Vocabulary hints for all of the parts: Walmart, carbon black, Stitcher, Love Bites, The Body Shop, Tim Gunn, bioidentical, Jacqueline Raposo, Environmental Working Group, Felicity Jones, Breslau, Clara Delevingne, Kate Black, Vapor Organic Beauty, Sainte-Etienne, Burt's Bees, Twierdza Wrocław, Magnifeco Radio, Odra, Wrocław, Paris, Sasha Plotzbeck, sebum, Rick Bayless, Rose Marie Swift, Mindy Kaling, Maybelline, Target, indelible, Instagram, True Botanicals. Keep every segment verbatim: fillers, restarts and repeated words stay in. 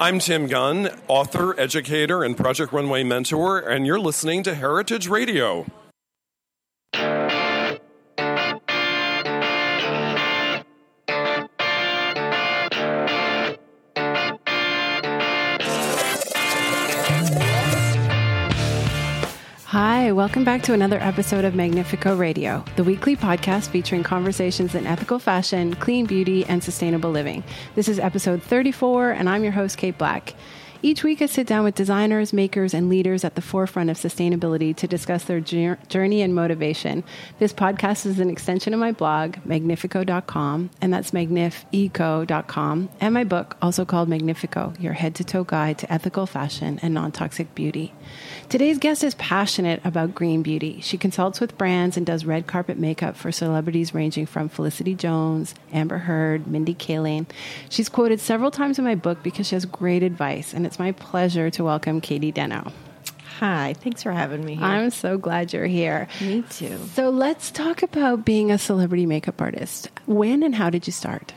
I'm Tim Gunn, author, educator, and Project Runway mentor, and you're listening to Heritage Radio. Hi, welcome back to another episode of Magnifeco Radio, the weekly podcast featuring conversations in ethical fashion, clean beauty, and sustainable living. This is episode thirty-four, and I'm your host, Kate Black. Each week, I sit down with designers, makers, and leaders at the forefront of sustainability to discuss their journey and motivation. This podcast is an extension of my blog, magnifico dot com, and that's magnifico dot com, and my book, also called Magnifeco, Your Head-to-Toe Guide to Ethical Fashion and Non-Toxic Beauty. Today's guest is passionate about green beauty. She consults with brands and does red carpet makeup for celebrities ranging from Felicity Jones, Amber Heard, Mindy Kaling. She's quoted several times in my book because she has great advice, and it's my pleasure to welcome Katey Denno. Hi, thanks for having me here. I'm so glad you're here. Me too. So let's talk about being a celebrity makeup artist. When and how did you start?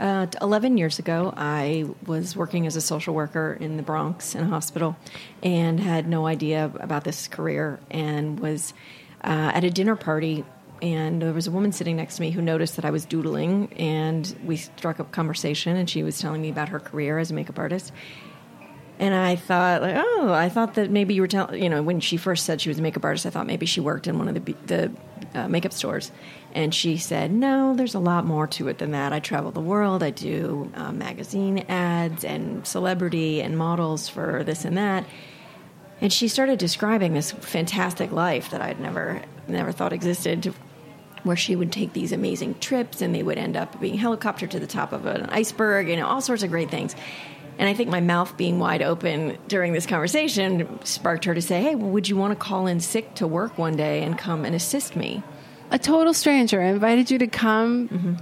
Uh, eleven years ago, I was working as a social worker in the Bronx in a hospital and had no idea about this career, and was uh, at a dinner party, and there was a woman sitting next to me who noticed that I was doodling, and we struck up conversation, and she was telling me about her career as a makeup artist. And I thought, like, oh, I thought that maybe you were telling, you know, when she first said she was a makeup artist, I thought maybe she worked in one of the the uh, makeup stores. And she said, no, there's a lot more to it than that. I travel the world. I do uh, magazine ads and celebrity and models for this and that. And she started describing this fantastic life that I'd never, never thought existed, where she would take these amazing trips and they would end up being helicoptered to the top of an iceberg, you know, all sorts of great things. And I think my mouth being wide open during this conversation sparked her to say, hey, well, would you want to call in sick to work one day and come and assist me? A total stranger invited you to come mm-hmm.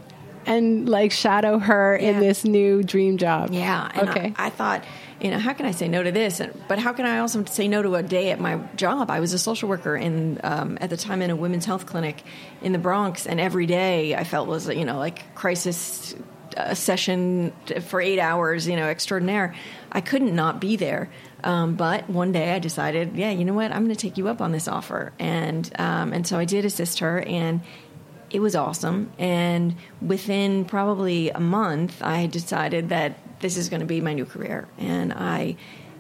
and like shadow her yeah. in this new dream job. Yeah. And okay. I, I thought, you know, how can I say no to this? And, but how can I also say no to a day at my job? I was a social worker in um, at the time in a women's health clinic in the Bronx. And every day I felt was, you know, like crisis a session for eight hours, you know, extraordinaire. I couldn't not be there. Um, but one day I decided, yeah, you know what, I'm going to take you up on this offer. And, um, and so I did assist her, and it was awesome. And within probably a month, I decided that this is going to be my new career. And I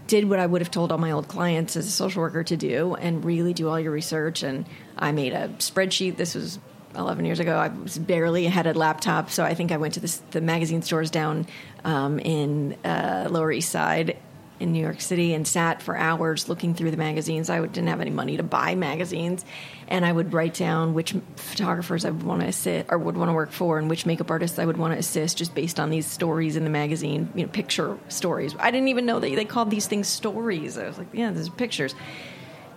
did what I would have told all my old clients as a social worker to do, and really do all your research. And I made a spreadsheet. This was eleven years ago. I was barely had a laptop, so I think I went to this, the magazine stores down um, in uh, Lower East Side in New York City, and sat for hours looking through the magazines. I didn't have any money to buy magazines, and I would write down which photographers I would want to assist or would want to work for, and which makeup artists I would want to assist, just based on these stories in the magazine, you know, picture stories. I didn't even know that they, they called these things stories. I was like, yeah, these are pictures.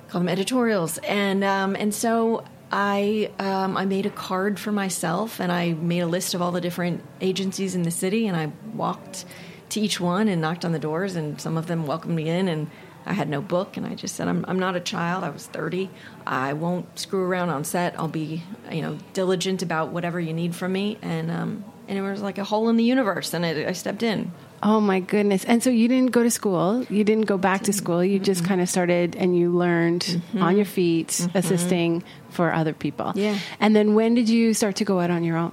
Call them editorials, and um, and so. I um, I made a card for myself, and I made a list of all the different agencies in the city, and I walked to each one and knocked on the doors, and some of them welcomed me in, and I had no book, and I just said, I'm, I'm not a child. I was thirty. I won't screw around on set. I'll be, you know, diligent about whatever you need from me. And um, and it was like a hole in the universe, and I, I stepped in. Oh, my goodness. And so you didn't go to school. You didn't go back to school. You mm-hmm. just kind of started, and you learned mm-hmm. on your feet, mm-hmm. assisting for other people. Yeah. And then when did you start to go out on your own?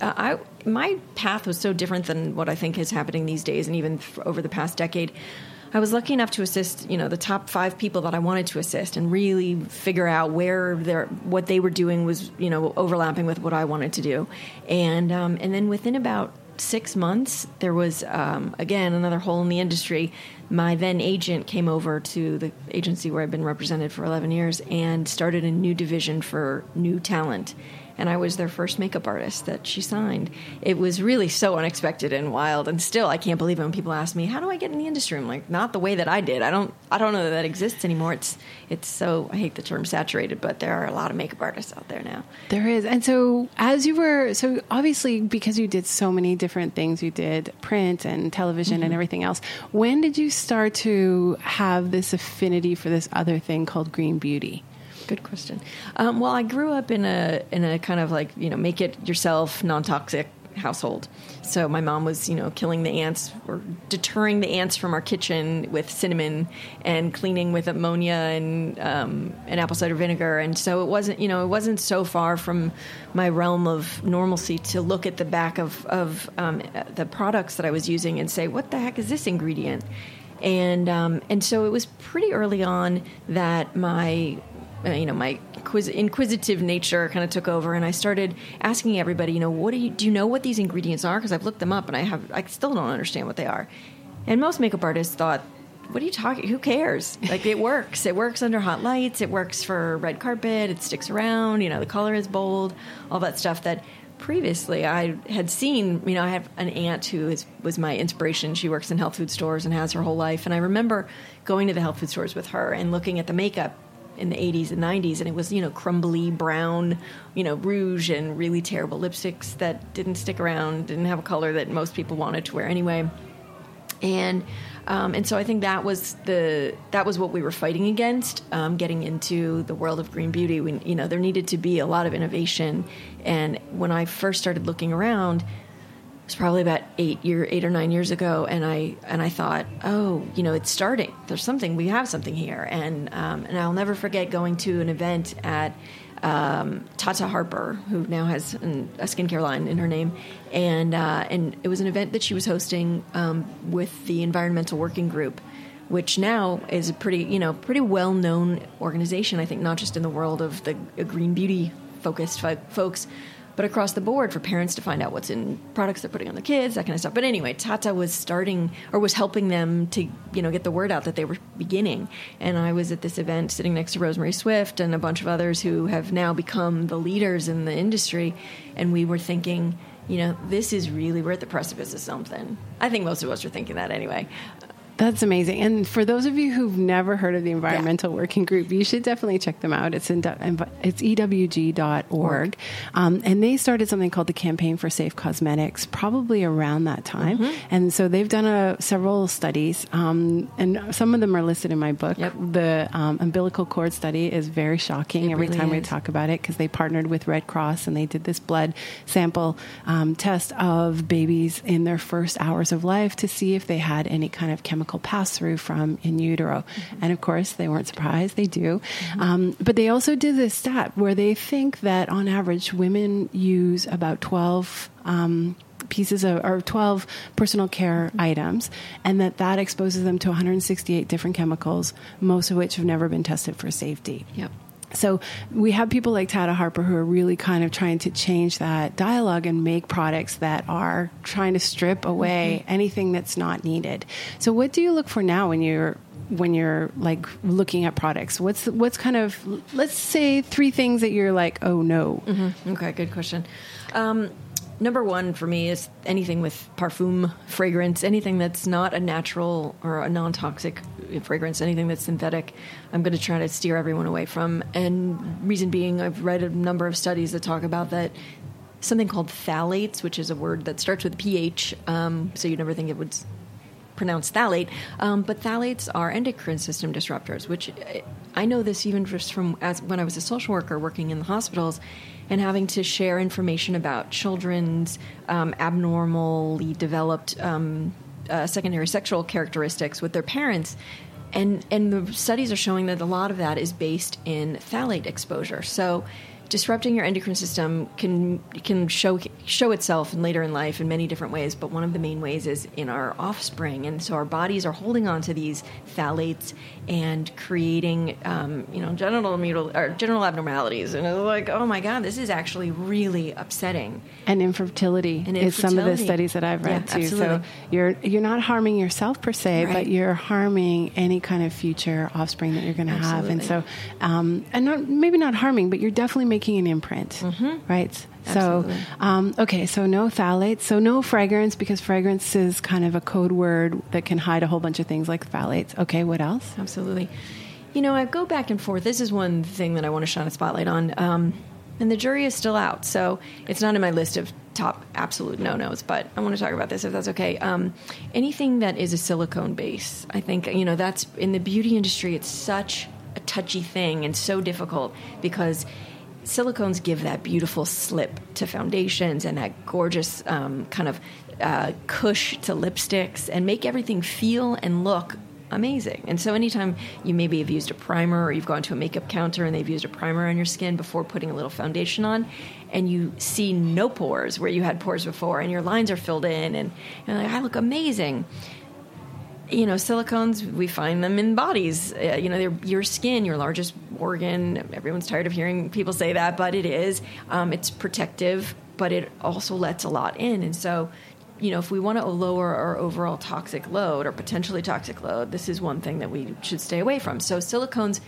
Uh, I my path was so different than what I think is happening these days, and even over the past decade. I was lucky enough to assist, you know, the top five people that I wanted to assist, and really figure out where their what they were doing was, you know, overlapping with what I wanted to do, and um, and then within about six months, there was um, again another hole in the industry. My then agent came over to the agency where I've been represented for eleven years and started a new division for new talent. And I was their first makeup artist that she signed. It was really so unexpected and wild. And still, I can't believe it when people ask me, how do I get in the industry? I'm like, not the way that I did. I don't I don't know that that exists anymore. It's it's so, I hate the term saturated, but there are a lot of makeup artists out there now. There is. And so as you were, so obviously because you did so many different things, you did print and television mm-hmm. and everything else. When did you start to have this affinity for this other thing called green beauty? Good question. Um, well, I grew up in a in a kind of like, you know, make it yourself, non-toxic household. So my mom was, you know, killing the ants or deterring the ants from our kitchen with cinnamon and cleaning with ammonia and um, and apple cider vinegar. And so it wasn't, you know, it wasn't so far from my realm of normalcy to look at the back of, of um, the products that I was using and say, what the heck is this ingredient? And um, and so it was pretty early on that my... you know, my inquisitive nature kind of took over, and I started asking everybody, you know, what do you, do you know what these ingredients are? Because I've looked them up, and I have, I still don't understand what they are. And most makeup artists thought, what are you talking, who cares? Like, it works. It works under hot lights. It works for red carpet. It sticks around. You know, the color is bold, all that stuff that previously I had seen. You know, I have an aunt who is, was my inspiration. She works in health food stores and has her whole life. And I remember going to the health food stores with her and looking at the makeup in the eighties and nineties, and it was, you know, crumbly brown, you know, rouge and really terrible lipsticks that didn't stick around, didn't have a color that most people wanted to wear anyway. And um, and so I think that was the that was what we were fighting against, um, getting into the world of green beauty. We, you know, there needed to be a lot of innovation. And when I first started looking around, it was probably about eight year, eight or nine years ago, and I and I thought, oh, you know, it's starting. There's something. We have something here, and um, and I'll never forget going to an event at um, Tata Harper, who now has an, a skincare line in her name, and uh, and it was an event that she was hosting um, with the Environmental Working Group, which now is a pretty, you know, pretty well known organization. I think not just in the world of the green beauty focused folks, but across the board for parents to find out what's in products they're putting on their kids, that kind of stuff. But anyway, Tata was starting or was helping them to, you know, get the word out that they were beginning. And I was at this event sitting next to Rose Marie Swift and a bunch of others who have now become the leaders in the industry. And we were thinking, you know, this is really, we're at the precipice of something. I think most of us are thinking that anyway. That's amazing. And for those of you who've never heard of the Environmental yeah. Working Group, you should definitely check them out. It's in, it's E W G dot org. Um, and they started something called the Campaign for Safe Cosmetics probably around that time. Mm-hmm. And so they've done a, several studies, um, and some of them are listed in my book. Yep. The um, umbilical cord study is very shocking it every really time is. we talk about it, because they partnered with Red Cross and they did this blood sample um, test of babies in their first hours of life to see if they had any kind of chemical pass through from in utero. Mm-hmm. And of course, they weren't surprised. They do. Mm-hmm. Um, but they also did this stat where they think that on average, women use about twelve um, pieces of, or twelve personal care mm-hmm. items, and that that exposes them to one hundred sixty-eight different chemicals, most of which have never been tested for safety. Yep. So we have people like Tata Harper who are really kind of trying to change that dialogue and make products that are trying to strip away mm-hmm. anything that's not needed. So what do you look for now when you're when you're like looking at products? What's what's kind of, let's say, three things that you're like, oh no. Mm-hmm. Okay, good question. Um, number one for me is anything with parfum, fragrance, anything that's not a natural or a non-toxic fragrance, anything that's synthetic, I'm going to try to steer everyone away from. And reason being, I've read a number of studies that talk about that something called phthalates, which is a word that starts with P H, um, so you'd never think it would pronounce phthalate, um, but phthalates are endocrine system disruptors, which I know this even just from as when I was a social worker working in the hospitals and having to share information about children's um, abnormally developed um, uh, secondary sexual characteristics with their parents. And and the studies are showing that a lot of that is based in phthalate exposure. So disrupting your endocrine system can can show show itself later in life in many different ways, but one of the main ways is in our offspring. And so our bodies are holding on to these phthalates and creating um, you know genital mutil- or genital abnormalities. And it's like, oh my God, this is actually really upsetting. And infertility, and infertility. is some of the studies that I've read yeah, too. Absolutely. So you're you're not harming yourself per se, right. but you're harming any kind of future offspring that you're going to have. And so, um, and not maybe not harming, but you're definitely making an imprint, mm-hmm. right? Absolutely. So, um, okay, so no phthalates, so no fragrance, because fragrance is kind of a code word that can hide a whole bunch of things like phthalates. Okay, what else? Absolutely. You know, I go back and forth. This is one thing that I want to shine a spotlight on, um, and the jury is still out, so it's not in my list of top absolute no-nos, but I want to talk about this if that's okay. Um, anything that is a silicone base, I think, you know, that's in the beauty industry, it's such a touchy thing and so difficult because silicones give that beautiful slip to foundations and that gorgeous um, kind of uh, cush to lipsticks and make everything feel and look amazing. And so anytime you maybe have used a primer or you've gone to a makeup counter and they've used a primer on your skin before putting a little foundation on and you see no pores where you had pores before and your lines are filled in and you're like, I look amazing. You know, silicones, we find them in bodies. Uh, you know, they're your skin, your largest organ. Everyone's tired of hearing people say that, but it is. Um, it's protective, but it also lets a lot in. And so, you know, if we want to lower our overall toxic load or potentially toxic load, this is one thing that we should stay away from. So silicones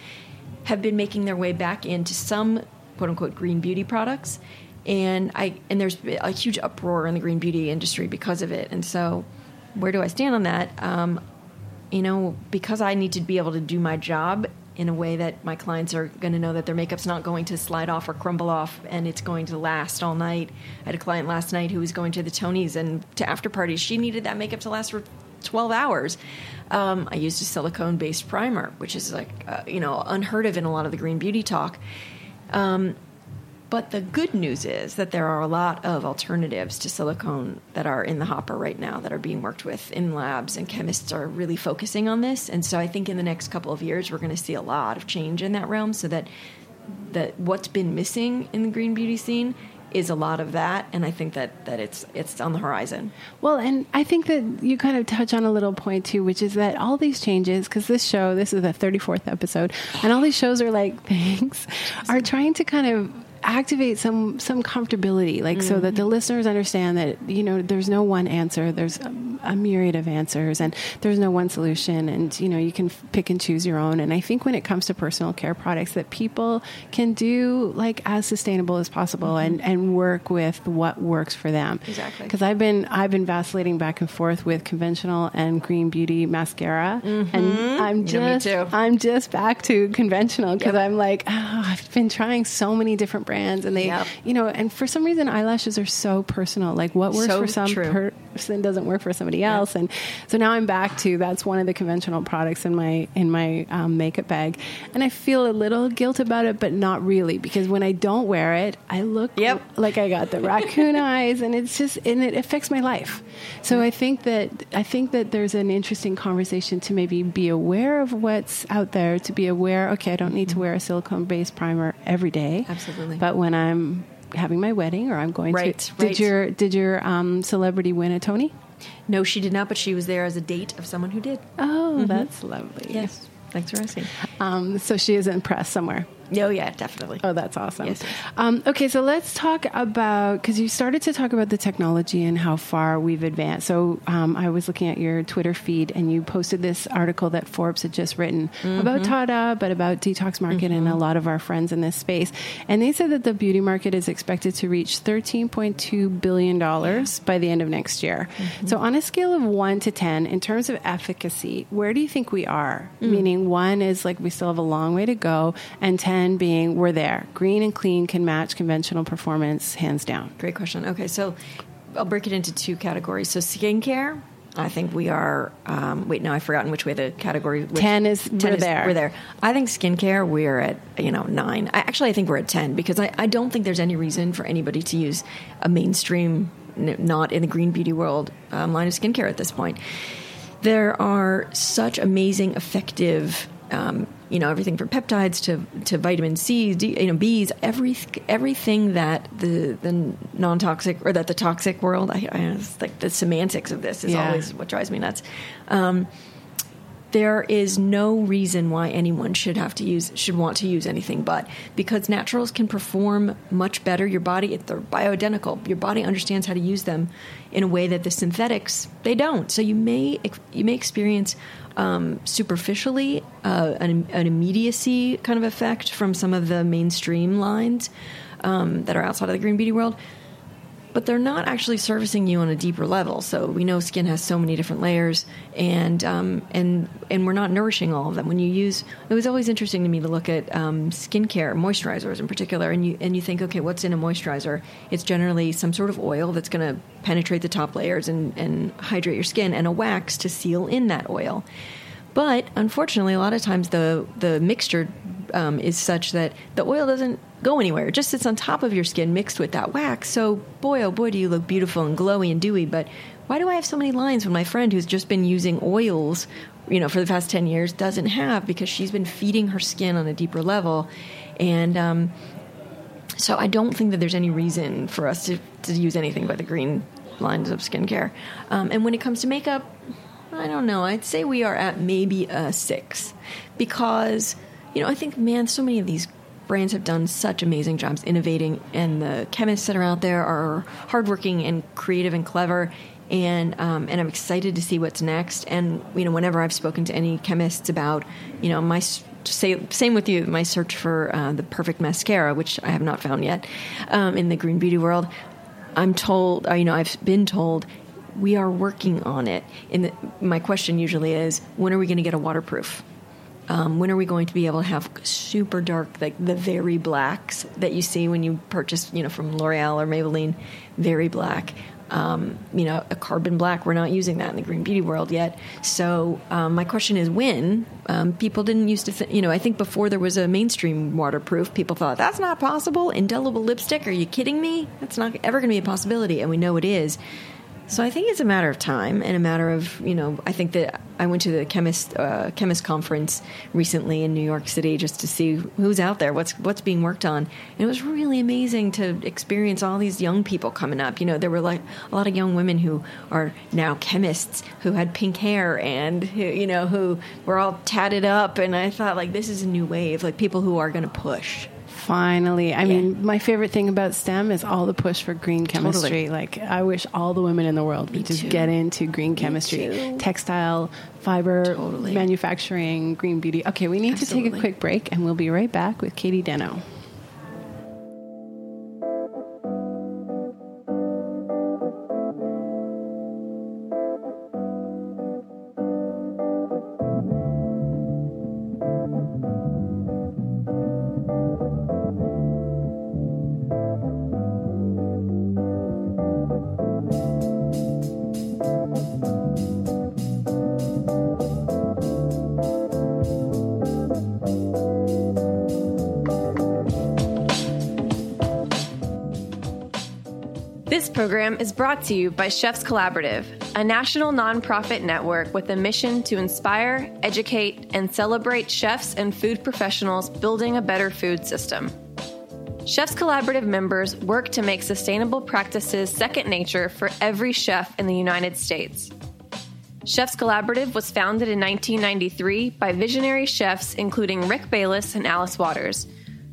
have been making their way back into some, quote-unquote, green beauty products. And I and there's a huge uproar in the green beauty industry because of it. And so where do I stand on that? Um, you know, because I need to be able to do my job in a way that my clients are going to know that their makeup's not going to slide off or crumble off and it's going to last all night. I had a client last night who was going to the Tonys and to after parties. She needed that makeup to last for twelve hours. Um, I used a silicone-based primer, which is like, uh, you know, unheard of in a lot of the green beauty talk. Um, But the good news is that there are a lot of alternatives to silicone that are in the hopper right now that are being worked with in labs, and chemists are really focusing on this. And so I think in the next couple of years, we're going to see a lot of change in that realm so that, that what's been missing in the green beauty scene is a lot of that, and I think that, that it's it's on the horizon. Well, and I think that you kind of touch on a little point, too, which is that all these changes, because this show, this is the thirty-fourth episode, and all these shows are like, thanks, are trying to kind of activate some some comfortability, like mm-hmm. so that the listeners understand that, you know, there's no one answer, there's a, a myriad of answers, and there's no one solution, and, you know, you can f- pick and choose your own. And I think when it comes to personal care products, that people can do like as sustainable as possible, mm-hmm. and, and work with what works for them. Exactly. Because I've been I've been vacillating back and forth with conventional and green beauty mascara, mm-hmm. and I'm you just I'm just back to conventional because yep. I'm like, oh, I've been trying so many different brands, and they, yep. you know, and for some reason, eyelashes are so personal. Like what works so for some true. person doesn't work for somebody else. Yep. And so now I'm back to that's one of the conventional products in my in my um, makeup bag, and I feel a little guilt about it, but not really, because when I don't wear it, I look yep. like I got the raccoon eyes, and it's just and it affects my life. So I think that I think that there's an interesting conversation to maybe be aware of what's out there, to be aware. Okay, I don't need to wear a silicone-based primer every day. Absolutely. But when I'm having my wedding or I'm going right, to, did right. your did your um, celebrity win a Tony? No, she did not, but she was there as a date of someone who did. Oh, mm-hmm. That's lovely. Yes. Thanks for asking. Um, so she is impressed somewhere. Oh, yeah, definitely. Oh, that's awesome. Yes. Um, okay, so let's talk about, because you started to talk about the technology and how far we've advanced. So um, I was looking at your Twitter feed, and you posted this article that Forbes had just written mm-hmm. about Tata, but about Detox Market mm-hmm. and a lot of our friends in this space. And they said that the beauty market is expected to reach thirteen point two billion dollars yeah. by the end of next year. Mm-hmm. So on a scale of one to ten, in terms of efficacy, where do you think we are? Mm. Meaning one is like we still have a long way to go, and ten being we're there. Green and clean can match conventional performance hands down. Great question. Okay, so I'll break it into two categories. So skincare, I think we are, um, wait, now I've forgotten which way the category. Which, ten is, ten we're is, there. We're there. I think skincare, we're at, you know, nine. I, actually, I think we're at ten because I, I don't think there's any reason for anybody to use a mainstream, n- not in the green beauty world, um, line of skincare at this point. There are such amazing, effective, um, you know, everything from peptides to, to vitamin C, D, you know, B's, every, everything that the the non-toxic or that the toxic world, I, I it's like the semantics of this is yeah. always what drives me nuts. Um, there is no reason why anyone should have to use, should want to use anything but, because naturals can perform much better. Your body, they're bioidentical. Your body understands how to use them in a way that the synthetics, they don't. So you may, you may experience Um, superficially, uh, an, an immediacy kind of effect from some of the mainstream lines um, that are outside of the green beauty world, but they're not actually servicing you on a deeper level. So we know skin has so many different layers, and um, and and we're not nourishing all of them. When you use, it was always interesting to me to look at um, skincare, moisturizers in particular, and you and you think, okay, what's in a moisturizer? It's generally some sort of oil that's going to penetrate the top layers and, and hydrate your skin, and a wax to seal in that oil. But unfortunately, a lot of times the the mixture um, is such that the oil doesn't go anywhere. It just sits on top of your skin mixed with that wax. So boy, oh boy, do you look beautiful and glowy and dewy. But why do I have so many lines when my friend who's just been using oils, you know, for the past ten years doesn't have, because she's been feeding her skin on a deeper level. And um, so I don't think that there's any reason for us to, to use anything but the green lines of skincare. Um, and when it comes to makeup, I don't know. I'd say we are at maybe a six because, you know, I think, man, so many of these brands have done such amazing jobs innovating, and the chemists that are out there are hardworking and creative and clever, and um, and I'm excited to see what's next. And, you know, whenever I've spoken to any chemists about, you know, my say, same with you, my search for uh, the perfect mascara, which I have not found yet um, in the green beauty world, I'm told, uh, you know, I've been told, we are working on it. And my question usually is, when are we going to get a waterproof? Um, when are we going to be able to have super dark, like the very blacks that you see when you purchase, you know, from L'Oreal or Maybelline, very black, um, you know, a carbon black. We're not using that in the green beauty world yet. So um, my question is when um, people didn't used to, th- you know, I think before there was a mainstream waterproof, people thought that's not possible. Indelible lipstick. Are you kidding me? That's not ever going to be a possibility. And we know it is. So I think it's a matter of time and a matter of, you know, I think that I went to the chemist uh, chemist conference recently in New York City just to see who's out there, what's what's being worked on. And it was really amazing to experience all these young people coming up. You know, there were like a lot of young women who are now chemists who had pink hair and, who, you know, who were all tatted up. And I thought, like, this is a new wave, like people who are going to push. Finally. I yeah. mean, my favorite thing about STEM is all the push for green chemistry. Totally. Like, I wish all the women in the world would Me just too. get into green chemistry, textile, fiber, totally. manufacturing, green beauty. Okay, we need Absolutely. to take a quick break, and we'll be right back with Katey Denno. This program is brought to you by Chefs Collaborative, a national nonprofit network with a mission to inspire, educate, and celebrate chefs and food professionals building a better food system. Chefs Collaborative members work to make sustainable practices second nature for every chef in the United States. Chefs Collaborative was founded in nineteen ninety-three by visionary chefs including Rick Bayless and Alice Waters,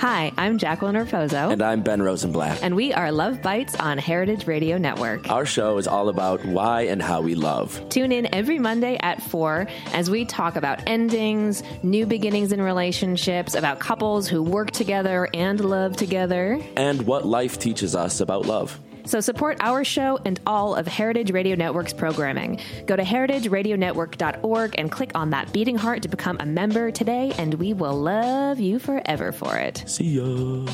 Hi, I'm Jacqueline Raposo. And I'm Ben Rosenblatt. And we are Love Bites on Heritage Radio Network. Our show is all about why and how we love. Tune in every Monday at four as we talk about endings, new beginnings in relationships, about couples who work together and love together. And what life teaches us about love. So support our show and all of Heritage Radio Network's programming. Go to heritage radio network dot org and click on that beating heart to become a member today, and we will love you forever for it. See ya.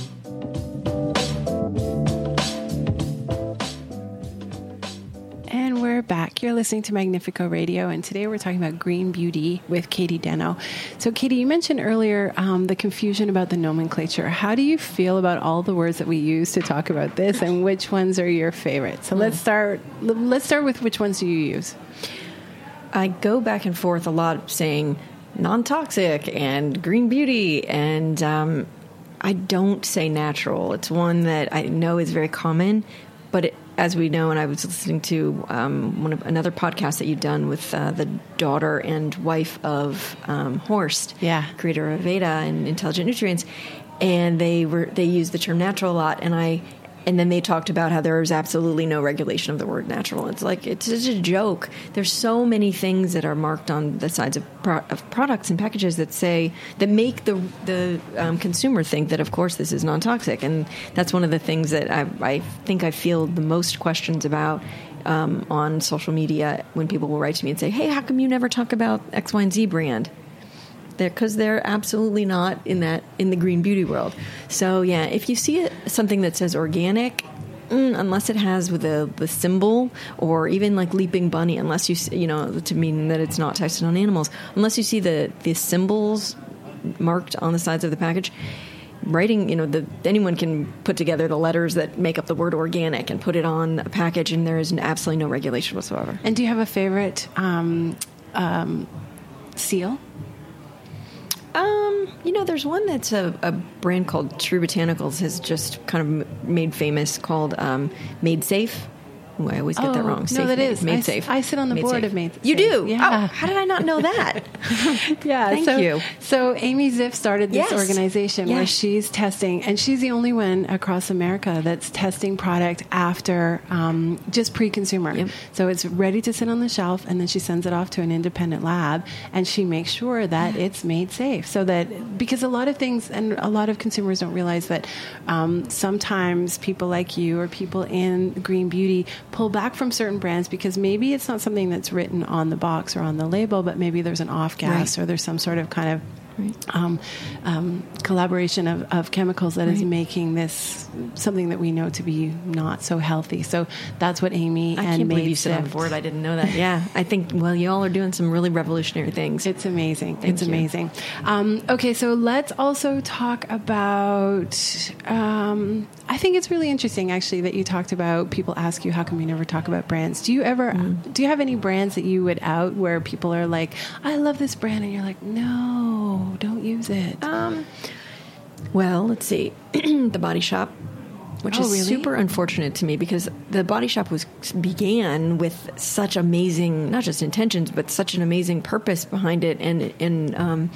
And we're back. You're listening to Magnifeco Radio, and today we're talking about green beauty with Katey Denno. So, Katey, you mentioned earlier um, the confusion about the nomenclature. How do you feel about all the words that we use to talk about this, and which ones are your favorites? So, mm. let's start. Let's start with which ones do you use? I go back and forth a lot, saying non-toxic and green beauty, and um, I don't say natural. It's one that I know is very common, but it, as we know, and I was listening to um, one of another podcast that you've done with uh, the daughter and wife of um, Horst, yeah, creator of Veda and Intelligent Nutrients, and they were they used the term natural a lot, and I and then they talked about how there was absolutely no regulation of the word natural. It's like it's just a joke. There's so many things that are marked on the sides of, pro- of products and packages that say that make the the um, consumer think that of course this is non-toxic, and that's one of the things that I, I think I feel the most questions about um, on social media when people will write to me and say, "Hey, how come you never talk about X, Y, and Z brand?" Because they're, they're absolutely not in that in the green beauty world. So yeah, if you see it, something that says organic, mm, unless it has with the the symbol or even like Leaping Bunny, unless you you know to mean that it's not tested on animals, unless you see the the symbols marked on the sides of the package. Writing, you know, the, anyone can put together the letters that make up the word organic and put it on a package, and there is an, absolutely no regulation whatsoever. And do you have a favorite um, um, seal? Um, you know, there's one that's a, a brand called True Botanicals has just kind of made famous called um, Made Safe. Ooh, I always get oh, that wrong. Safe no, that made, is made I, safe. I sit on the made board safe. of Made Safe. You do? Yeah. Oh, how did I not know that? yeah. Thank so, you. So Amy Ziff started this yes. organization yes. where she's testing, and she's the only one across America that's testing product after um, just pre-consumer. Yep. So it's ready to sit on the shelf, and then she sends it off to an independent lab, and she makes sure that it's made safe. So that because a lot of things, and a lot of consumers don't realize that um, sometimes people like you or people in green beauty pull back from certain brands because maybe it's not something that's written on the box or on the label, but maybe there's an off gas right. or there's some sort of kind of right. um, um, collaboration of, of chemicals that right. is making this something that we know to be not so healthy. So that's what Amy I and I can't Made believe you sit on the board. I didn't know that. Yeah. I think, well, you all are doing some really revolutionary things. It's amazing. Thank it's you. amazing. Um, okay. So let's also talk about... Um, I think it's really interesting, actually, that you talked about people ask you, how come you never talk about brands? Do you ever, mm. do you have any brands that you would out where people are like, I love this brand, and you're like, no, don't use it? Um, well, let's see. The Body Shop, which oh, is really? super unfortunate to me because The Body Shop was began with such amazing, not just intentions, but such an amazing purpose behind it. And, and, um,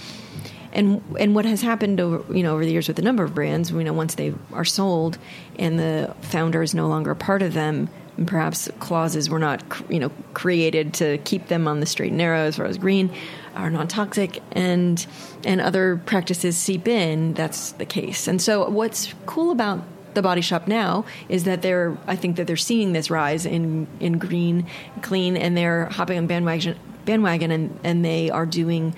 And and what has happened over you know over the years with a number of brands, you know, once they are sold and the founder is no longer a part of them, and perhaps clauses were not you know created to keep them on the straight and narrow as far as green or non-toxic and and other practices seep in. That's the case. And so what's cool about The Body Shop now is that they're I think that they're seeing this rise in in green, clean, and they're hopping on bandwagon bandwagon and and they are doing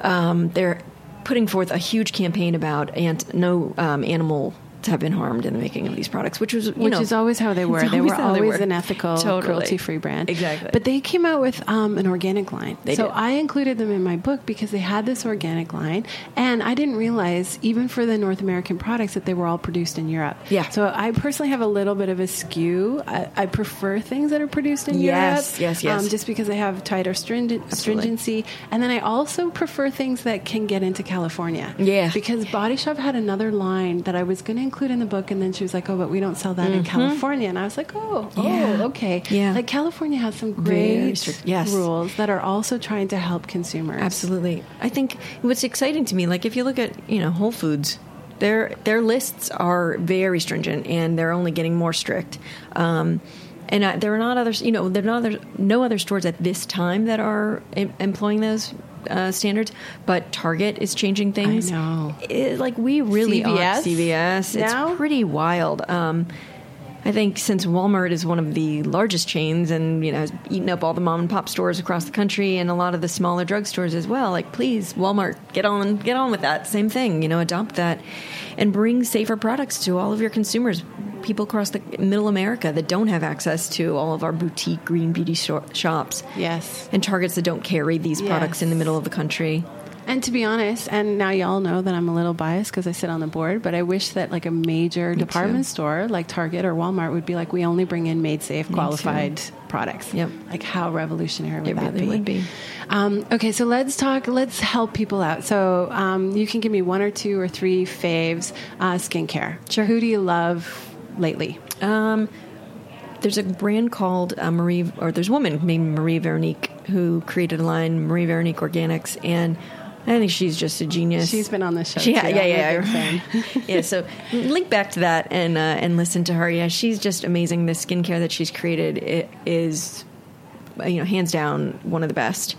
um, they're putting forth a huge campaign about ant, no um, animal to have been harmed in the making of these products, which was you which know, is always how they were. They were always an ethical, totally. cruelty-free brand. Exactly. But they came out with um, an organic line. They so did. I included them in my book because they had this organic line, and I didn't realize even for the North American products that they were all produced in Europe. Yeah. So I personally have a little bit of a skew. I, I prefer things that are produced in yes, Europe. Yes, yes, yes. Um, just because they have tighter stringent, stringency, and then I also prefer things that can get into California. Yeah. Because Body Shop had another line that I was going to include in the book, and then she was like, oh, but we don't sell that mm-hmm. in California. And I was like, oh, yeah. oh, okay. Yeah. Like California has some great yes. rules that are also trying to help consumers. Absolutely. I think what's exciting to me, like if you look at, you know, Whole Foods, their their lists are very stringent, and they're only getting more strict. Um, and I, there are not others, you know, there are not other, no other stores at this time that are em- employing those uh, standards. But Target is changing things. I know, it, like we really are C V S now? It's pretty wild. Um, I think since Walmart is one of the largest chains, and you know has eaten up all the mom and pop stores across the country and a lot of the smaller drugstores as well. Like, please, Walmart, get on, get on with that same thing. You know, adopt that, and bring safer products to all of your consumers. People across the middle America that don't have access to all of our boutique green beauty sh- shops. Yes, and Targets that don't carry these yes. products in the middle of the country. And to be honest, and now y'all know that I'm a little biased because I sit on the board, but I wish that like a major Me department too. store like Target or Walmart would be like, we only bring in Made Safe qualified products. Yep. Like how revolutionary would it that really be? Would be. Um, okay, so let's talk, let's help people out. So um, you can give me one or two or three faves, uh, skincare. Sure. Who do you love lately? Um, there's a brand called uh, Marie, or there's a woman named Marie Veronique who created a line, Marie Veronique Organics, and I think she's just a genius. She's been on the show. She, too. Yeah, yeah, yeah. Fan. yeah. So link back to that and uh, and listen to her. Yeah, she's just amazing. The skincare that she's created it is, you know, hands down one of the best.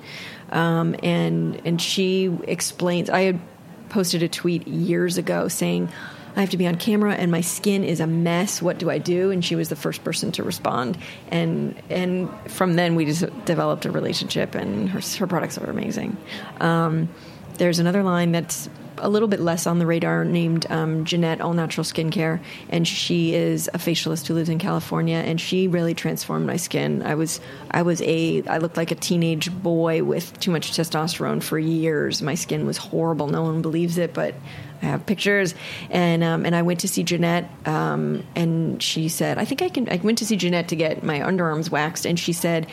Um, and and she explains. I had posted a tweet years ago saying, I have to be on camera and my skin is a mess. What do I do? And she was the first person to respond. And and from then we just developed a relationship. And her her products are amazing. Um, There's another line that's a little bit less on the radar named um, Jeanette All Natural Skincare, and she is a facialist who lives in California, and she really transformed my skin. I was I was a I looked like a teenage boy with too much testosterone for years. My skin was horrible. No one believes it, but I have pictures. And um, and I went to see Jeanette, um, and she said, I think I can. I went to see Jeanette to get my underarms waxed, and she said,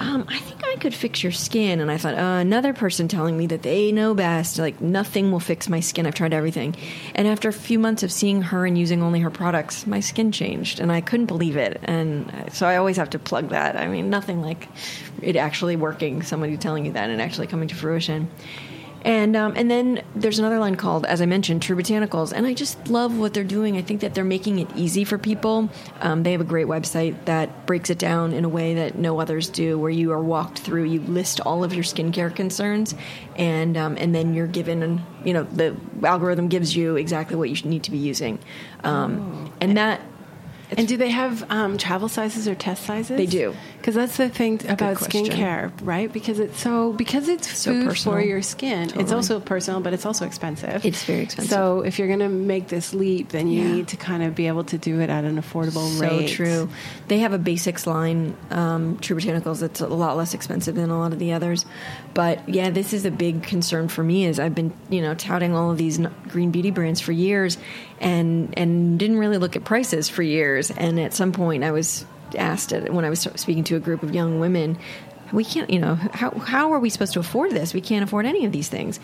Um, I think I could fix your skin. And I thought, uh, another person telling me that they know best, like nothing will fix my skin. I've tried everything. And after a few months of seeing her and using only her products, my skin changed and I couldn't believe it. And so I always have to plug that. I mean, nothing like it actually working, somebody telling you that and actually coming to fruition. And um, and then there's another line called, as I mentioned, True Botanicals. And I just love what they're doing. I think that they're making it easy for people. Um, they have a great website that breaks it down in a way that no others do, where you are walked through. You list all of your skincare concerns, and um, and then you're given, you know, the algorithm gives you exactly what you need to be using. Um, oh. And that... And do they have um, travel sizes or test sizes? They do. Because that's the thing about skincare, right? Because it's so because it's so food personal. For your skin. Totally. It's also personal, but it's also expensive. It's very expensive. So if you're going to make this leap, then you yeah. need to kind of be able to do it at an affordable so rate. So true. They have a basics line, um, True Botanicals, that's a lot less expensive than a lot of the others. But yeah, this is a big concern for me. Is I've been you know touting all of these green beauty brands for years, and and didn't really look at prices for years. And at some point I was asked it when I was speaking to a group of young women, we can't, you know, how how are we supposed to afford this? We can't afford any of these things.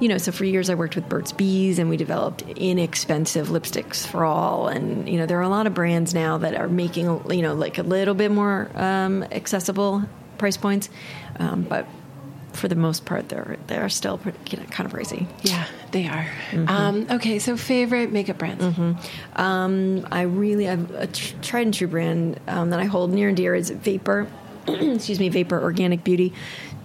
You know, so for years I worked with Burt's Bees and we developed inexpensive lipsticks for all. And, you know, there are a lot of brands now that are making, you know, like a little bit more um, accessible price points. Um, but for the most part, they're, they're still pretty, you know, kind of pricey. Yeah, they are. Mm-hmm. Um, okay, so favorite makeup brands? Mm-hmm. Um, I really have a tr- tried and true brand um, that I hold near and dear is Vapor, excuse me, Vapor Organic Beauty,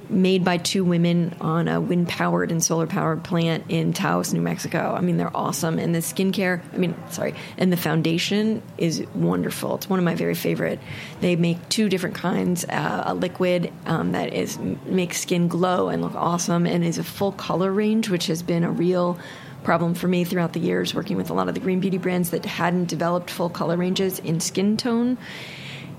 made by two women on a wind-powered and solar-powered plant in Taos, New Mexico. I mean, they're awesome. And the skincare, I mean, sorry, and the foundation is wonderful. It's one of my very favorite. They make two different kinds, uh, a liquid um, that is makes skin glow and look awesome and is a full color range, which has been a real problem for me throughout the years working with a lot of the green beauty brands that hadn't developed full color ranges in skin tone.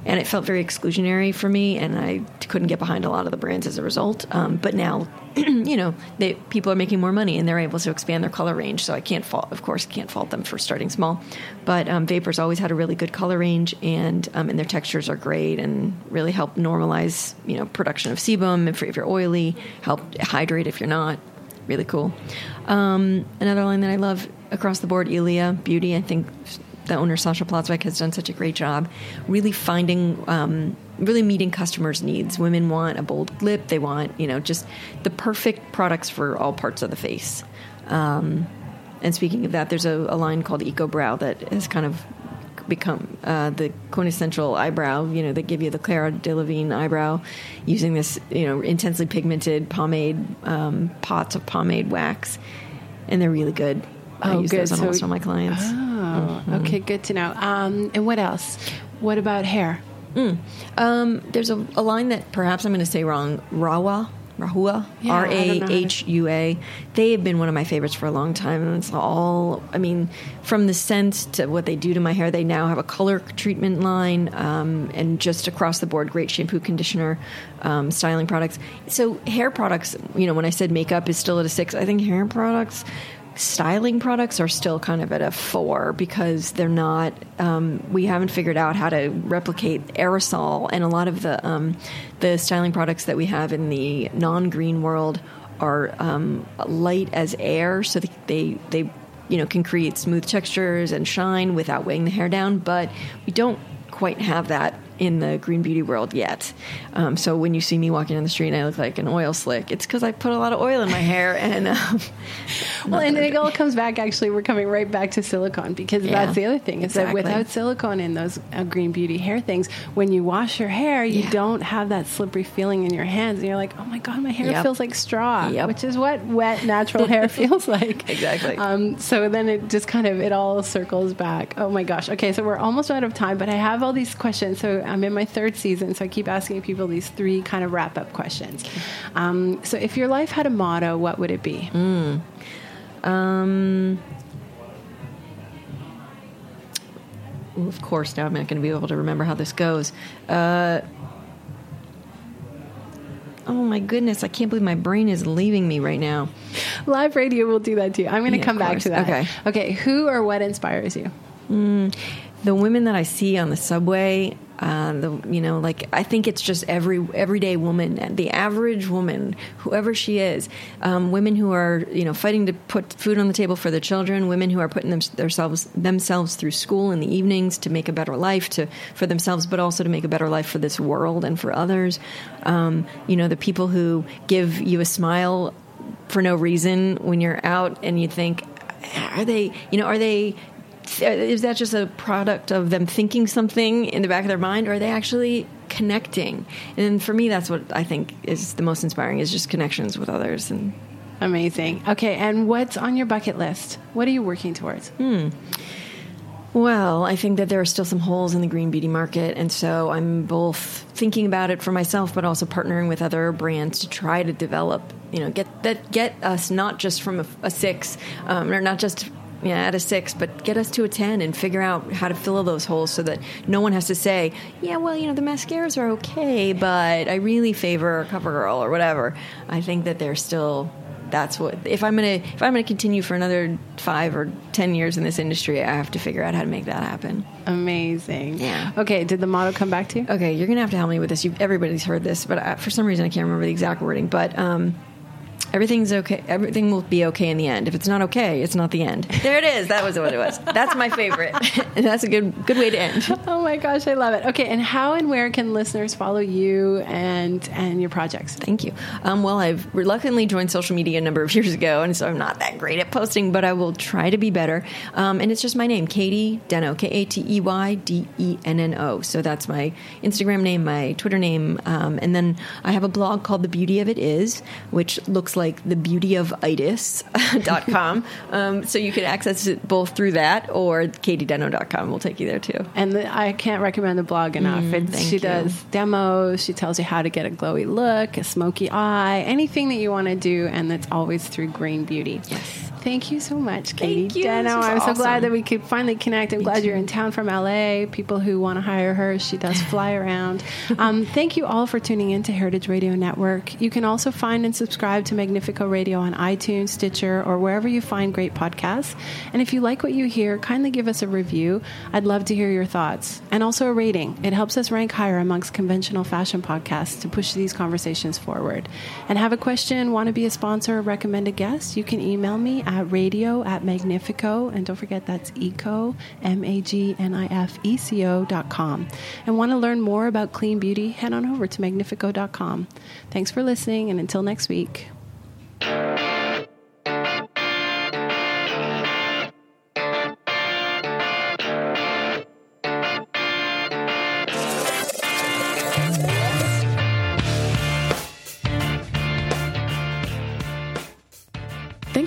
And it felt very exclusionary for me, and I couldn't get behind a lot of the brands as a result. Um, but now, you know, they, people are making more money, and they're able to expand their color range. So I can't fault, of course, can't fault them for starting small. But um, Vapor's always had a really good color range, and um, and their textures are great, and really help normalize, you know, production of sebum if, if you're oily, help hydrate if you're not. Really cool. Um, another line that I love across the board, Ilia Beauty, I think. The owner, Sasha Plotzbeck, has done such a great job really finding, um, really meeting customers' needs. Women want a bold lip. They want, you know, just the perfect products for all parts of the face. Um, And speaking of that, there's a, a line called Eco Brow that has kind of become uh, the quintessential eyebrow. You know, they give you the Clara Delevingne eyebrow using this, you know, intensely pigmented pomade, um, pots of pomade wax. And they're really good. I oh, use good. those on so, almost all my clients. Oh, mm-hmm. Okay, good to know. Um, and what else? What about hair? Mm. Um, there's a, a line that perhaps I'm going to say wrong, Rahua. Rahua, yeah, R A H U A. They have been one of my favorites for a long time. And it's all, I mean, from the scents to what they do to my hair, they now have a color treatment line um, and just across the board, great shampoo, conditioner, um, styling products. So hair products, you know, when I said makeup is still at a six, I think hair products, styling products are still kind of at a four because they're not, um, we haven't figured out how to replicate aerosol, and a lot of the um, the styling products that we have in the non-green world are um, light as air, so they, they you know can create smooth textures and shine without weighing the hair down, but we don't quite have that in the green beauty world yet. Um, so when you see me walking down the street and I look like an oil slick, it's because I put a lot of oil in my hair. And um, well, and it all comes back, actually, we're coming right back to silicone, because yeah, that's the other thing, is exactly. that without silicone in those uh, green beauty hair things, when you wash your hair, you yeah. don't have that slippery feeling in your hands. And you're like, oh my God, my hair yep. feels like straw, yep. which is what wet, natural hair feels like. Exactly. Um, so then it just kind of, it all circles back. Oh my gosh. Okay. So we're almost out of time, but I have all these questions. So I'm in my third season, so I keep asking people these three kind of wrap-up questions. Um, so if your life had a motto, what would it be? Mm. Um, of course, now I'm not going to be able to remember how this goes. Uh, oh, my goodness. I can't believe my brain is leaving me right now. Live radio will do that to you. I'm going to yeah, come back to that. Okay. Okay. Who or what inspires you? Mm, the women that I see on the subway... Uh, the, you know, like, I think it's just every everyday woman, the average woman, whoever she is, um, women who are, you know, fighting to put food on the table for their children, women who are putting them, themselves themselves through school in the evenings to make a better life to for themselves, but also to make a better life for this world and for others. Um, you know, the people who give you a smile for no reason when you're out, and you think, are they, you know, are they... is that just a product of them thinking something in the back of their mind, or are they actually connecting? And for me, that's what I think is the most inspiring, is just connections with others. And amazing. Okay. And what's on your bucket list? What are you working towards? Hmm. Well, I think that there are still some holes in the green beauty market, and so I'm both thinking about it for myself, but also partnering with other brands to try to develop, you know, get that, get us not just from a, a six, um, or not just Yeah, at a six, but get us to a ten and figure out how to fill those holes so that no one has to say, yeah, well, you know, the mascaras are okay, but I really favor CoverGirl or whatever. I think that they're still, that's what, if I'm going to, if I'm going to continue for another five or ten years in this industry, I have to figure out how to make that happen. Amazing. Yeah. Okay. Did the motto come back to you? Okay. You're going to have to help me with this. You've, everybody's heard this, but I, for some reason I can't remember the exact wording, but, um, everything's okay. Everything will be okay in the end. If it's not okay, it's not the end. There it is. That was what it was. That's my favorite. And that's a good good way to end. Oh my gosh, I love it. Okay, and how and where can listeners follow you and and your projects? Thank you. Um, well, I've reluctantly joined social media a number of years ago, and so I'm not that great at posting, but I will try to be better. Um, and it's just my name, Katey Denno, K A T E Y D E N N O. So that's my Instagram name, my Twitter name, um, and then I have a blog called The Beauty of It Is, which looks like the beauty of itis dot com. Um, so you can access it both through that or katey denno dot com. We'll take you there too. And the, I can't recommend the blog enough. Mm, it's, she you. does demos. She tells you how to get a glowy look, a smoky eye, anything that you want to do. And that's always through green beauty. Yes. Thank you so much, Katey Denno. I'm awesome. so glad that we could finally connect. I'm Me glad too. You're in town from L A. People who want to hire her, she does fly around. Um, thank you all for tuning in to Heritage Radio Network. You can also find and subscribe to Magnifeco Radio on iTunes, Stitcher, or wherever you find great podcasts. And if you like what you hear, kindly give us a review. I'd love to hear your thoughts. And also a rating. It helps us rank higher amongst conventional fashion podcasts to push these conversations forward. And have a question, want to be a sponsor, or recommend a guest? You can email me at radio at Magnifeco, and don't forget that's eco, M A G N I F E C O dot com. And want to learn more about clean beauty? Head on over to Magnifeco dot com. Thanks for listening, and until next week.